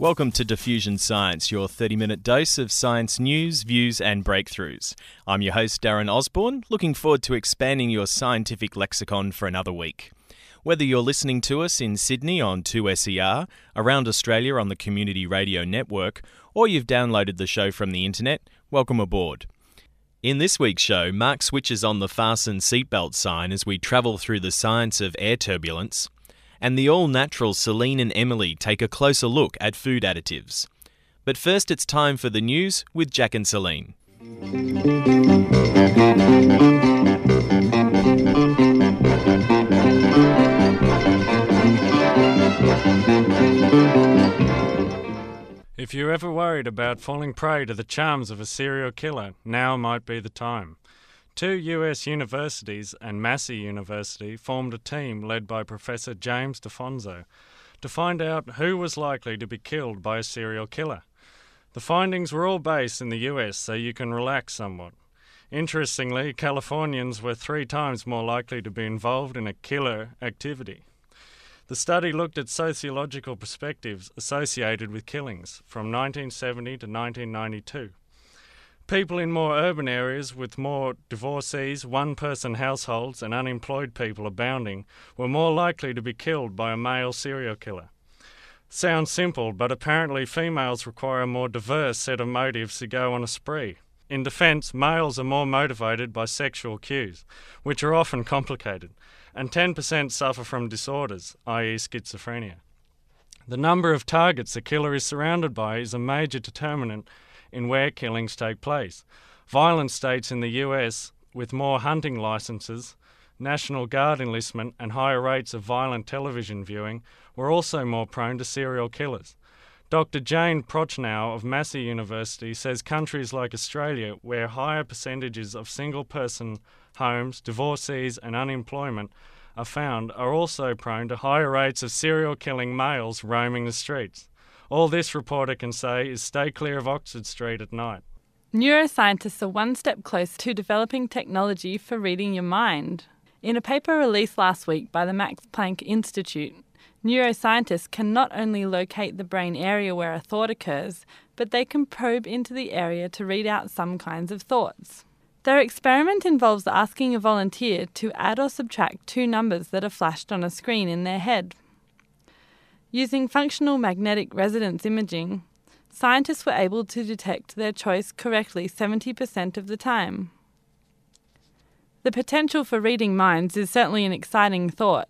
Welcome to Diffusion Science, your 30-minute dose of science news, views and breakthroughs. I'm your host, Darren Osborne, looking forward to expanding your scientific lexicon for another week. Whether you're listening to us in Sydney on 2SER, around Australia on the Community Radio Network, or you've downloaded the show from the internet, welcome aboard. In this week's show, Mark switches on the fasten seatbelt sign as we travel through the science of air turbulence, and the all-natural Celine and Emily take a closer look at food additives. But first, it's time for the news with Jack and Celine. If you're ever worried about falling prey to the charms of a serial killer, now might be the time. Two US universities and Massey University formed a team led by Professor James DeFonzo to find out who was likely to be killed by a serial killer. The findings were all based in the US, so you can relax somewhat. Interestingly, Californians were 3 times more likely to be involved in a killer activity. The study looked at sociological perspectives associated with killings from 1970 to 1992. People in more urban areas with more divorcees, one-person households and unemployed people abounding were more likely to be killed by a male serial killer. Sounds simple, but apparently females require a more diverse set of motives to go on a spree. In defence, males are more motivated by sexual cues, which are often complicated, and 10% suffer from disorders, i.e. schizophrenia. The number of targets a killer is surrounded by is a major determinant in where killings take place. Violent states in the US, with more hunting licenses, National Guard enlistment and higher rates of violent television viewing, were also more prone to serial killers. Dr. Jane Prochnow of Massey University says countries like Australia, where higher percentages of single-person homes, divorcees and unemployment are found, are also prone to higher rates of serial killing males roaming the streets. All this reporter can say is stay clear of Oxford Street at night. Neuroscientists are one step closer to developing technology for reading your mind. In a paper released last week by the Max Planck Institute, neuroscientists can not only locate the brain area where a thought occurs, but they can probe into the area to read out some kinds of thoughts. Their experiment involves asking a volunteer to add or subtract 2 numbers that are flashed on a screen in their head. Using functional magnetic resonance imaging, scientists were able to detect their choice correctly 70% of the time. The potential for reading minds is certainly an exciting thought.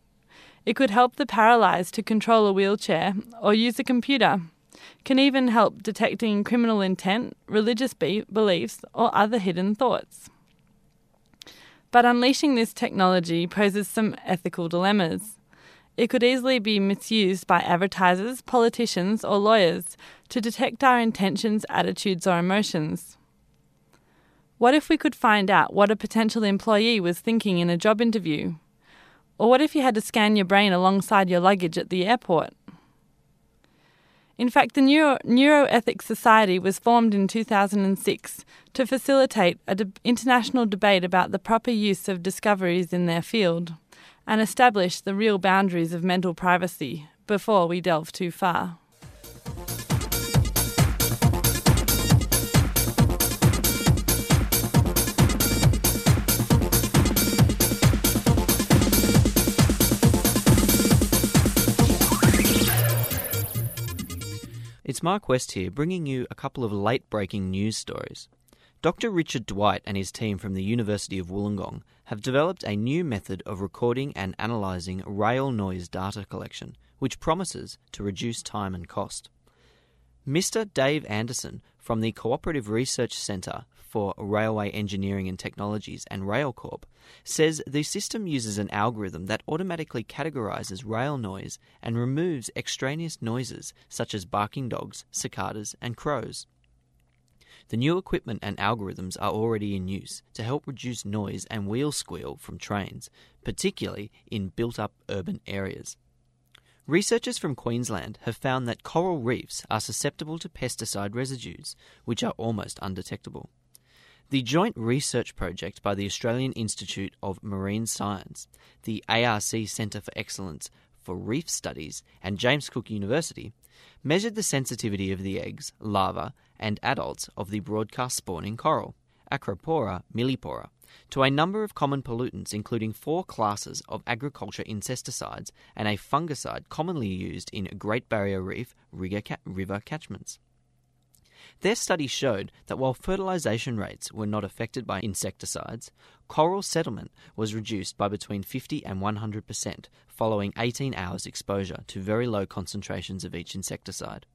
It could help the paralysed to control a wheelchair or use a computer. Can even help detecting criminal intent, religious beliefs, or other hidden thoughts. But unleashing this technology poses some ethical dilemmas. It could easily be misused by advertisers, politicians, or lawyers to detect our intentions, attitudes, or emotions. What if we could find out what a potential employee was thinking in a job interview? Or what if you had to scan your brain alongside your luggage at the airport? In fact, the Neuroethics Society was formed in 2006 to facilitate an international debate about the proper use of discoveries in their field and establish the real boundaries of mental privacy before we delve too far. It's Mark West here, bringing you a couple of late-breaking news stories. Dr. Richard Dwight and his team from the University of Wollongong have developed a new method of recording and analysing rail noise data collection, which promises to reduce time and cost. Mr. Dave Anderson from the Cooperative Research Centre for Railway Engineering and Technologies and RailCorp says the system uses an algorithm that automatically categorises rail noise and removes extraneous noises such as barking dogs, cicadas and crows. The new equipment and algorithms are already in use to help reduce noise and wheel squeal from trains, particularly in built-up urban areas. Researchers from Queensland have found that coral reefs are susceptible to pesticide residues, which are almost undetectable. The joint research project by the Australian Institute of Marine Science, the ARC Centre for Excellence for Reef Studies, and James Cook University measured the sensitivity of the eggs, larvae, and adults of the broadcast spawning coral, Acropora millepora, to a number of common pollutants including 4 classes of agriculture insecticides and a fungicide commonly used in Great Barrier Reef river catchments. Their study showed that while fertilisation rates were not affected by insecticides, coral settlement was reduced by between 50 and 100% following 18 hours exposure to very low concentrations of each insecticide.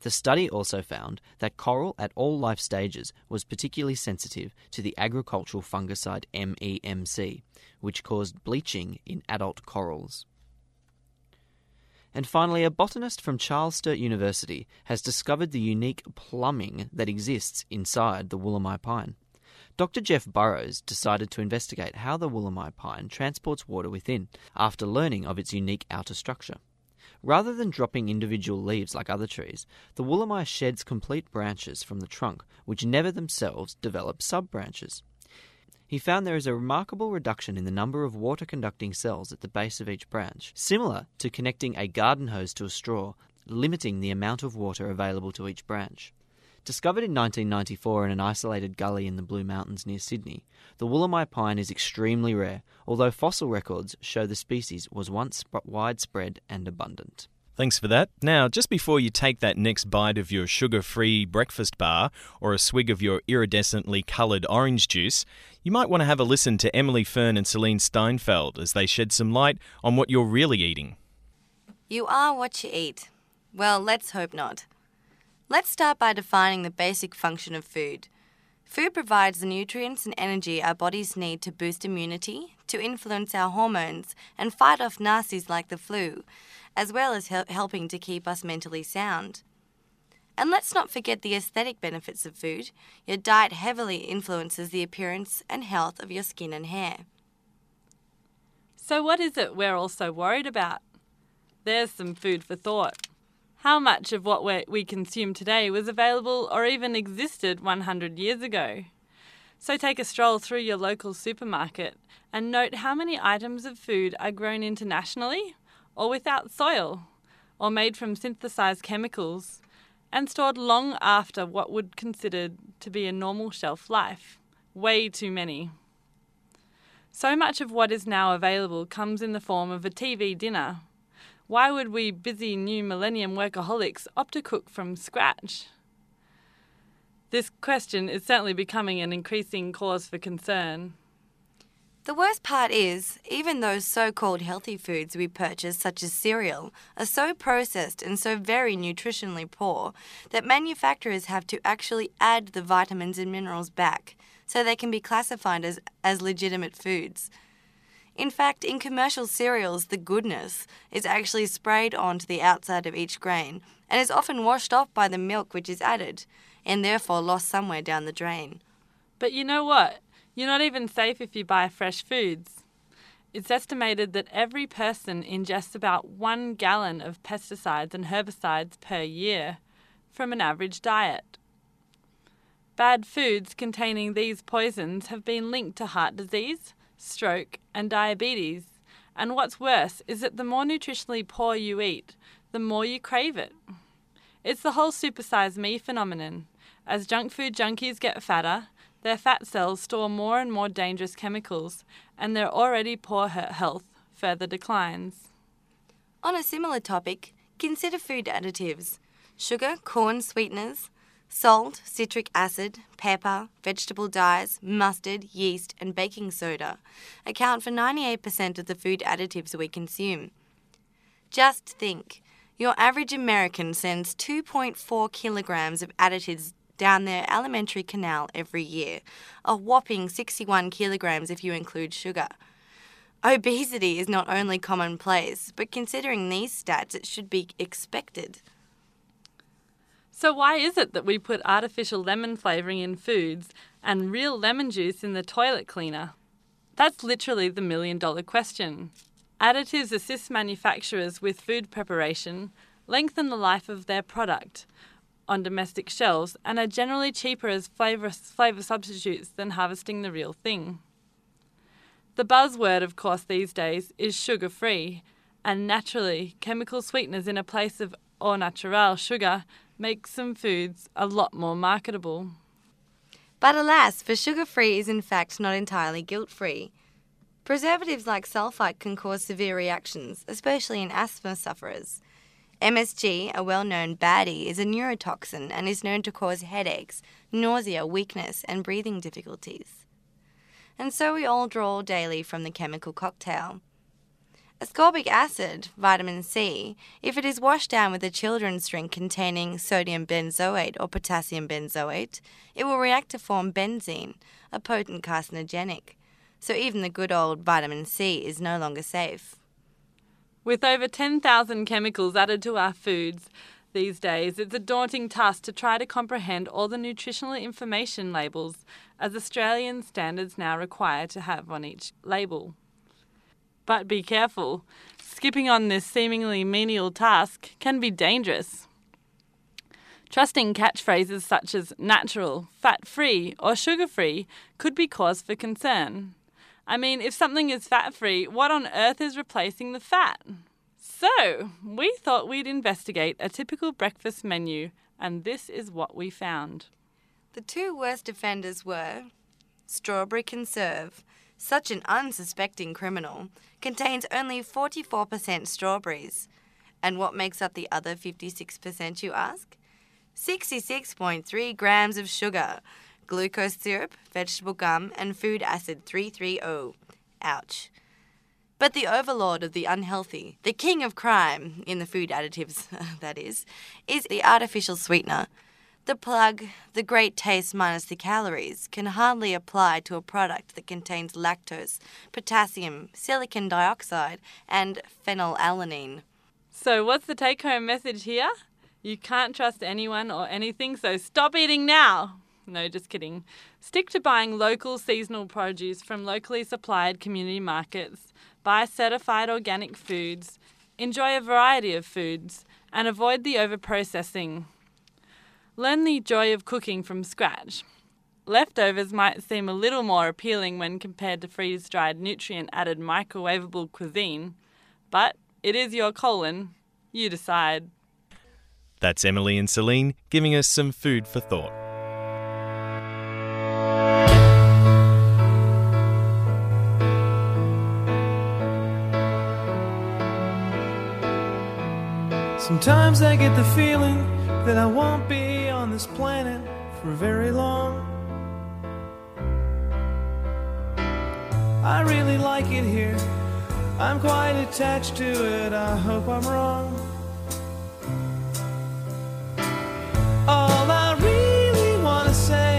The study also found that coral at all life stages was particularly sensitive to the agricultural fungicide MEMC, which caused bleaching in adult corals. And finally, a botanist from Charles Sturt University has discovered the unique plumbing that exists inside the Wollemi Pine. Dr. Jeff Burrows decided to investigate how the Wollemi Pine transports water within after learning of its unique outer structure. Rather than dropping individual leaves like other trees, the Wollemi sheds complete branches from the trunk, which never themselves develop sub-branches. He found there is a remarkable reduction in the number of water-conducting cells at the base of each branch, similar to connecting a garden hose to a straw, limiting the amount of water available to each branch. Discovered in 1994 in an isolated gully in the Blue Mountains near Sydney, the Wollemi pine is extremely rare, although fossil records show the species was once widespread and abundant. Thanks for that. Now, just before you take that next bite of your sugar-free breakfast bar or a swig of your iridescently coloured orange juice, you might want to have a listen to Emily Fern and Celine Steinfeld as they shed some light on what you're really eating. You are what you eat. Well, let's hope not. Let's start by defining the basic function of food. Food provides the nutrients and energy our bodies need to boost immunity, to influence our hormones, and fight off nasties like the flu, as well as helping to keep us mentally sound. And let's not forget the aesthetic benefits of food. Your diet heavily influences the appearance and health of your skin and hair. So what is it we're all so worried about? There's some food for thought. How much of what we consume today was available or even existed 100 years ago? So take a stroll through your local supermarket and note how many items of food are grown internationally, or without soil, or made from synthesised chemicals, and stored long after what would considered to be a normal shelf life. Way too many. So much of what is now available comes in the form of a TV dinner. Why would we busy new millennium workaholics opt to cook from scratch? This question is certainly becoming an increasing cause for concern. The worst part is, even those so-called healthy foods we purchase, such as cereal, are so processed and so very nutritionally poor that manufacturers have to actually add the vitamins and minerals back so they can be classified as legitimate foods. In fact, in commercial cereals, the goodness is actually sprayed onto the outside of each grain and is often washed off by the milk which is added and therefore lost somewhere down the drain. But you know what? You're not even safe if you buy fresh foods. It's estimated that every person ingests about 1 gallon of pesticides and herbicides per year from an average diet. Bad foods containing these poisons have been linked to heart disease, stroke and diabetes. And what's worse is that the more nutritionally poor you eat, the more you crave it. It's the whole supersize me phenomenon. As junk food junkies get fatter, their fat cells store more and more dangerous chemicals, and their already poor health further declines. On a similar topic, consider food additives. Sugar, corn sweeteners, salt, citric acid, pepper, vegetable dyes, mustard, yeast and baking soda account for 98% of the food additives we consume. Just think, your average American sends 2.4 kilograms of additives down their alimentary canal every year, a whopping 61 kilograms if you include sugar. Obesity is not only commonplace, but considering these stats, it should be expected. So why is it that we put artificial lemon flavouring in foods and real lemon juice in the toilet cleaner? That's literally the million-dollar question. Additives assist manufacturers with food preparation, lengthen the life of their product on domestic shelves, and are generally cheaper as flavour substitutes than harvesting the real thing. The buzzword, of course, these days is sugar-free, and naturally, chemical sweeteners in a place of au natural sugar make some foods a lot more marketable. But alas, for sugar-free is in fact not entirely guilt-free. Preservatives like sulfite can cause severe reactions, especially in asthma sufferers. MSG, a well-known baddie, is a neurotoxin and is known to cause headaches, nausea, weakness, and breathing difficulties. And so we all draw daily from the chemical cocktail. Ascorbic acid, vitamin C, if it is washed down with a children's drink containing sodium benzoate or potassium benzoate, it will react to form benzene, a potent carcinogenic. So even the good old vitamin C is no longer safe. With over 10,000 chemicals added to our foods these days, it's a daunting task to try to comprehend all the nutritional information labels as Australian standards now require to have on each label. But be careful. Skipping on this seemingly menial task can be dangerous. Trusting catchphrases such as natural, fat-free or sugar-free could be cause for concern. I mean, if something is fat-free, what on earth is replacing the fat? So, we thought we'd investigate a typical breakfast menu, and this is what we found. The two worst offenders were strawberry conserve. Such an unsuspecting criminal, contains only 44% strawberries. And what makes up the other 56%, you ask? 66.3 grams of sugar, glucose syrup, vegetable gum, and food acid 330. Ouch. But the overlord of the unhealthy, the king of crime, in the food additives, that is the artificial sweetener. The plug, the great taste minus the calories, can hardly apply to a product that contains lactose, potassium, silicon dioxide, and phenylalanine. So what's the take-home message here? You can't trust anyone or anything, so stop eating now! No, just kidding. Stick to buying local seasonal produce from locally supplied community markets, buy certified organic foods, enjoy a variety of foods, and avoid the over-processing. Learn the joy of cooking from scratch. Leftovers might seem a little more appealing when compared to freeze-dried nutrient-added microwavable cuisine, but it is your colon. You decide. That's Emily and Celine giving us some food for thought. Sometimes I get the feeling that I won't be on this planet for very long. I really like it here. I'm quite attached to it. I hope I'm wrong. All I really want to say,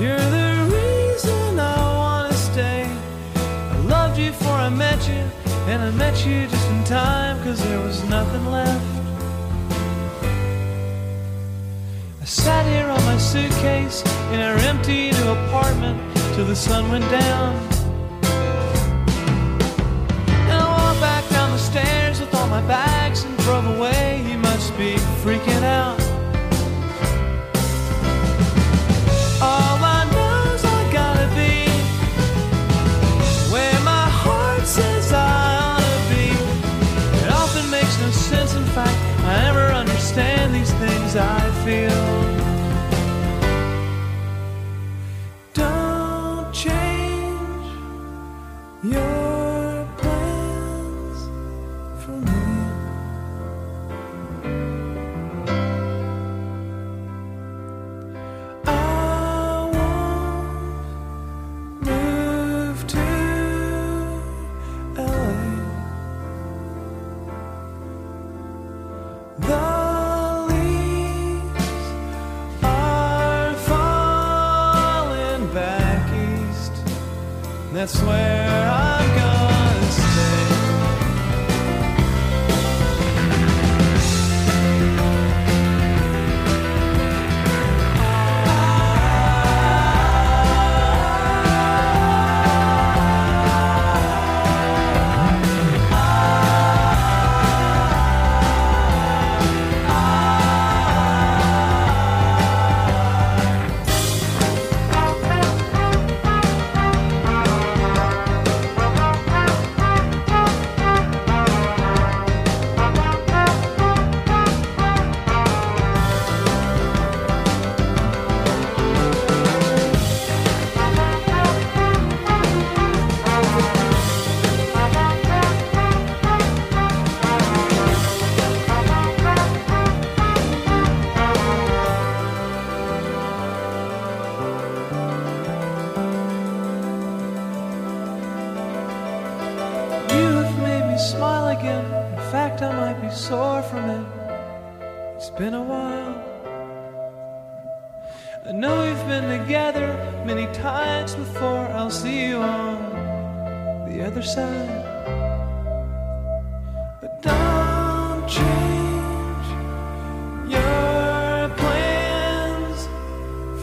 you're the reason I want to stay. I loved you before I met you, and I met you just in time, 'cause there was nothing left. I sat here on my suitcase in our empty new apartment till the sun went down. And I walked back down the stairs with all my bags and drove away. You must be freaking out. All I know is I gotta be where my heart says I ought to be. It often makes no sense, in fact, I never understand these things I feel. Don't change your plans for me. I won't move to LA. That's where I'm gonna stay. am. In fact, I might be sore from it. It's been a while. I know we've been together many times before. I'll see you on the other side. But don't change your plans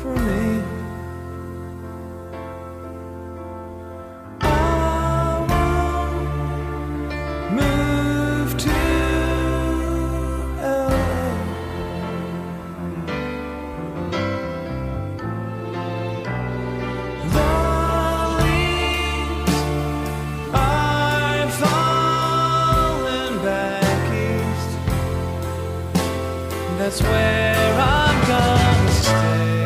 for me. I won't move to LA. The leaves are falling back east. That's where I'm gonna stay.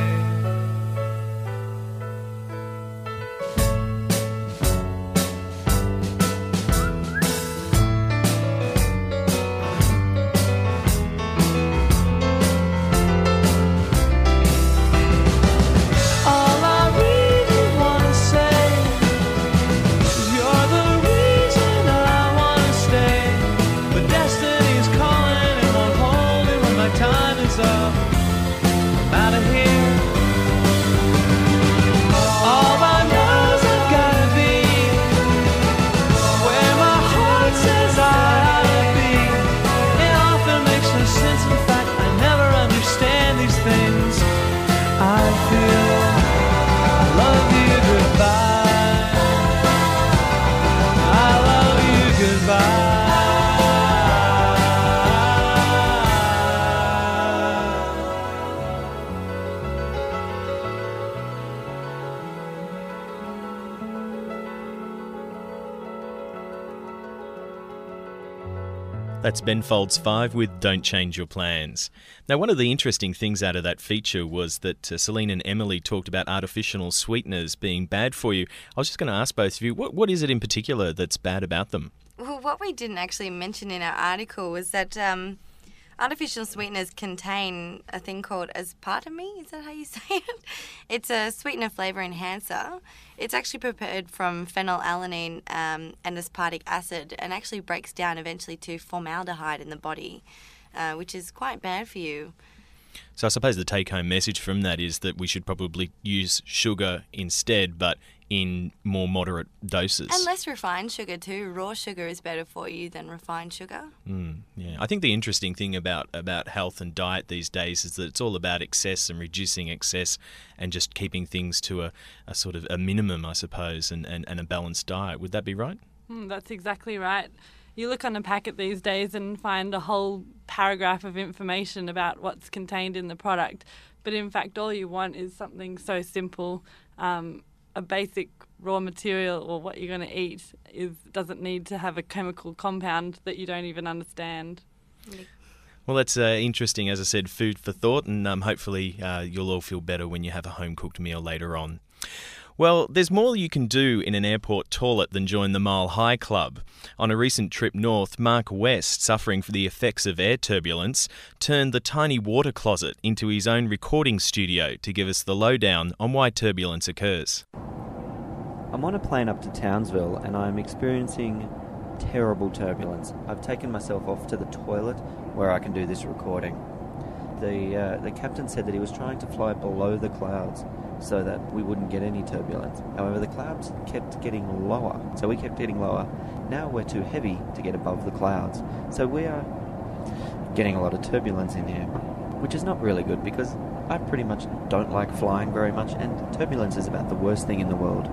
All I really wanna say is you're the reason I wanna stay. But destiny's calling, it won't hold me when my time is up. I'm out of here. All I know is I've gotta be where my heart says I ought to be. It often makes no sense. In fact, I never understand these things. I feel I love you goodbye. I love you goodbye. That's Ben Folds Five with Don't Change Your Plans. Now, one of the interesting things out of that feature was that Celine and Emily talked about artificial sweeteners being bad for you. I was just going to ask both of you, what is it in particular that's bad about them? Well, what we didn't actually mention in our article was that artificial sweeteners contain a thing called aspartame. Is that how you say it? It's a sweetener flavour enhancer. It's actually prepared from phenylalanine and aspartic acid, and actually breaks down eventually to formaldehyde in the body, which is quite bad for you. So I suppose the take-home message from that is that we should probably use sugar instead, but in more moderate doses. And less refined sugar too. Raw sugar is better for you than refined sugar. Yeah, I think the interesting thing about health and diet these days is that it's all about excess and reducing excess and just keeping things to a sort of a minimum, I suppose, and a balanced diet. Would that be right? That's exactly right. You look on a packet these days and find a whole paragraph of information about what's contained in the product. But in fact, all you want is something so simple. A basic raw material, or what you're going to eat, doesn't need to have a chemical compound that you don't even understand. Well, that's interesting. As I said, food for thought, and hopefully you'll all feel better when you have a home-cooked meal later on. Well, there's more you can do in an airport toilet than join the Mile High Club. On a recent trip north, Mark West, suffering from the effects of air turbulence, turned the tiny water closet into his own recording studio to give us the lowdown on why turbulence occurs. I'm on a plane up to Townsville and I'm experiencing terrible turbulence. I've taken myself off to the toilet where I can do this recording. The captain said that he was trying to fly below the clouds so that we wouldn't get any turbulence. However, the clouds kept getting lower, so we kept getting lower. Now we're too heavy to get above the clouds, so we are getting a lot of turbulence in here, which is not really good because I pretty much don't like flying very much, and turbulence is about the worst thing in the world.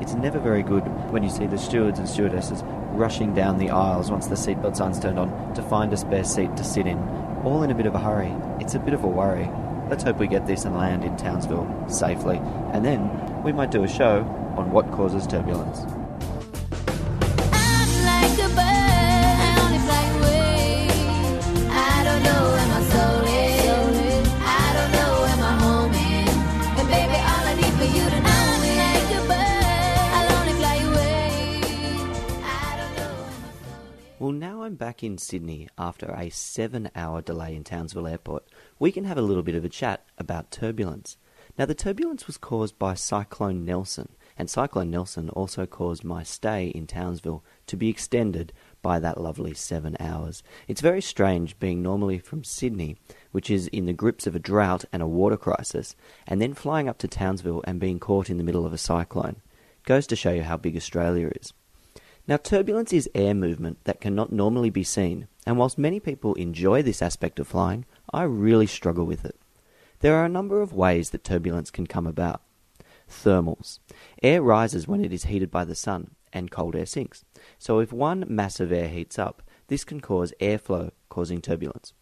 It's never very good when you see the stewards and stewardesses rushing down the aisles once the seatbelt sign's turned on to find a spare seat to sit in, all in a bit of a hurry. It's a bit of a worry. Let's hope we get this and land in Townsville safely. And then we might do a show on what causes turbulence. I'm like a bird, I only fly away. I don't know where my soul is. I don't know where my home is. And baby, all I need for you to know is I'm like a bird, I'll only fly away. I don't know where my soul is. Well, now I'm back in Sydney after a 7-hour delay in Townsville Airport. We can have a little bit of a chat about turbulence. Now, the turbulence was caused by Cyclone Nelson, and Cyclone Nelson also caused my stay in Townsville to be extended by that lovely 7 hours. It's very strange being normally from Sydney, which is in the grips of a drought and a water crisis, and then flying up to Townsville and being caught in the middle of a cyclone. It goes to show you how big Australia is. Now, turbulence is air movement that cannot normally be seen, and whilst many people enjoy this aspect of flying, I really struggle with it. There are a number of ways that turbulence can come about. Thermals. Air rises when it is heated by the sun, and cold air sinks. So if one mass of air heats up, this can cause airflow, causing turbulence.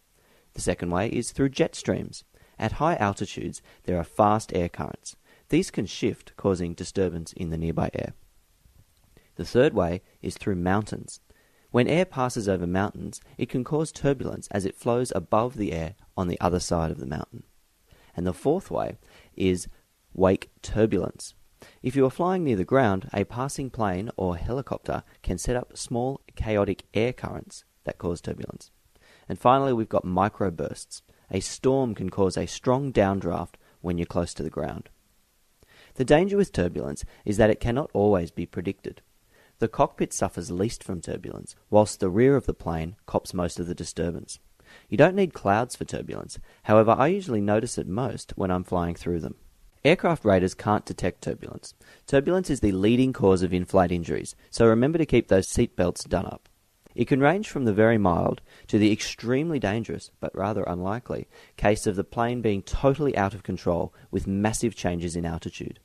The second way is through jet streams. At high altitudes, there are fast air currents. These can shift, causing disturbance in the nearby air. The third way is through mountains. When air passes over mountains, it can cause turbulence as it flows above the air on the other side of the mountain. And the fourth way is wake turbulence. If you are flying near the ground, a passing plane or helicopter can set up small chaotic air currents that cause turbulence. And finally, we've got microbursts. A storm can cause a strong downdraft when you're close to the ground. The danger with turbulence is that it cannot always be predicted. The cockpit suffers least from turbulence, whilst the rear of the plane cops most of the disturbance. You don't need clouds for turbulence. However, I usually notice it most when I'm flying through them. Aircraft radars can't detect turbulence. Turbulence is the leading cause of in-flight injuries, so remember to keep those seatbelts done up. It can range from the very mild to the extremely dangerous, but rather unlikely, case of the plane being totally out of control with massive changes in altitude.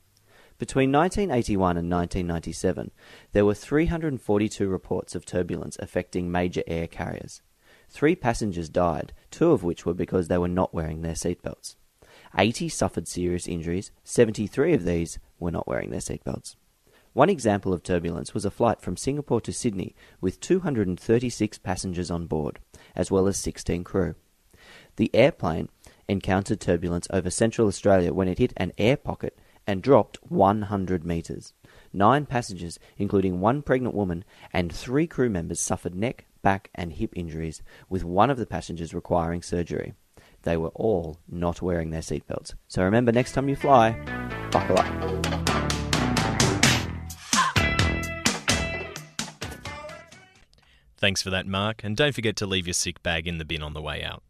Between 1981 and 1997, there were 342 reports of turbulence affecting major air carriers. 3 passengers died, 2 of which were because they were not wearing their seatbelts. 80 suffered serious injuries, 73 of these were not wearing their seatbelts. One example of turbulence was a flight from Singapore to Sydney with 236 passengers on board, as well as 16 crew. The airplane encountered turbulence over Central Australia when it hit an air pocket and dropped 100 metres. 9 passengers, including 1 pregnant woman, and 3 crew members suffered neck, back and hip injuries, with 1 of the passengers requiring surgery. They were all not wearing their seatbelts. So remember, next time you fly, buckle up. Thanks for that, Mark, and don't forget to leave your sick bag in the bin on the way out.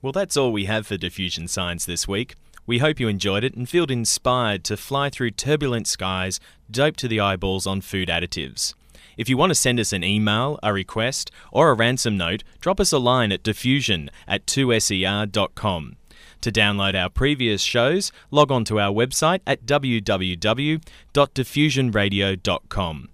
Well, that's all we have for Diffusion Science this week. We hope you enjoyed it and feel inspired to fly through turbulent skies, doped to the eyeballs on food additives. If you want to send us an email, a request, or a ransom note, drop us a line at diffusion@2ser.com. To download our previous shows, log on to our website at www.diffusionradio.com.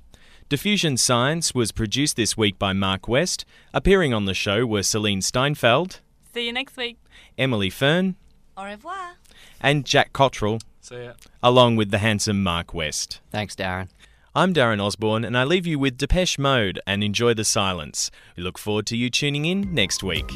Diffusion Science was produced this week by Mark West. Appearing on the show were Celine Steinfeld. See you next week. Emily Fern. Au revoir. And Jack Cottrell. See ya. Along with the handsome Mark West. Thanks, Darren. I'm Darren Osborne, and I leave you with Depeche Mode and Enjoy the Silence. We look forward to you tuning in next week.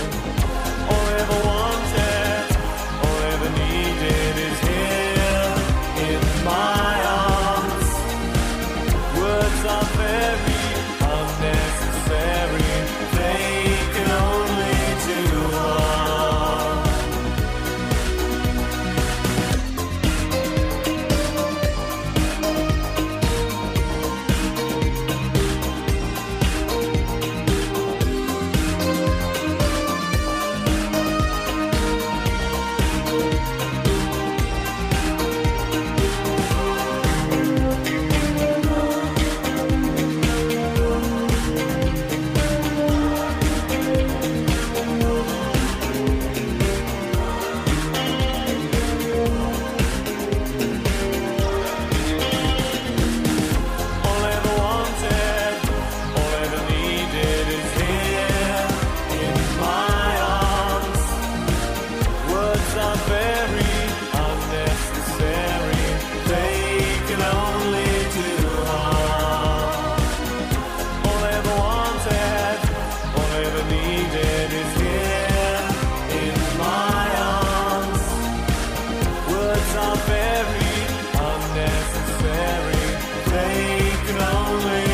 All I ever wanted, all I ever needed is are very unnecessary. They can only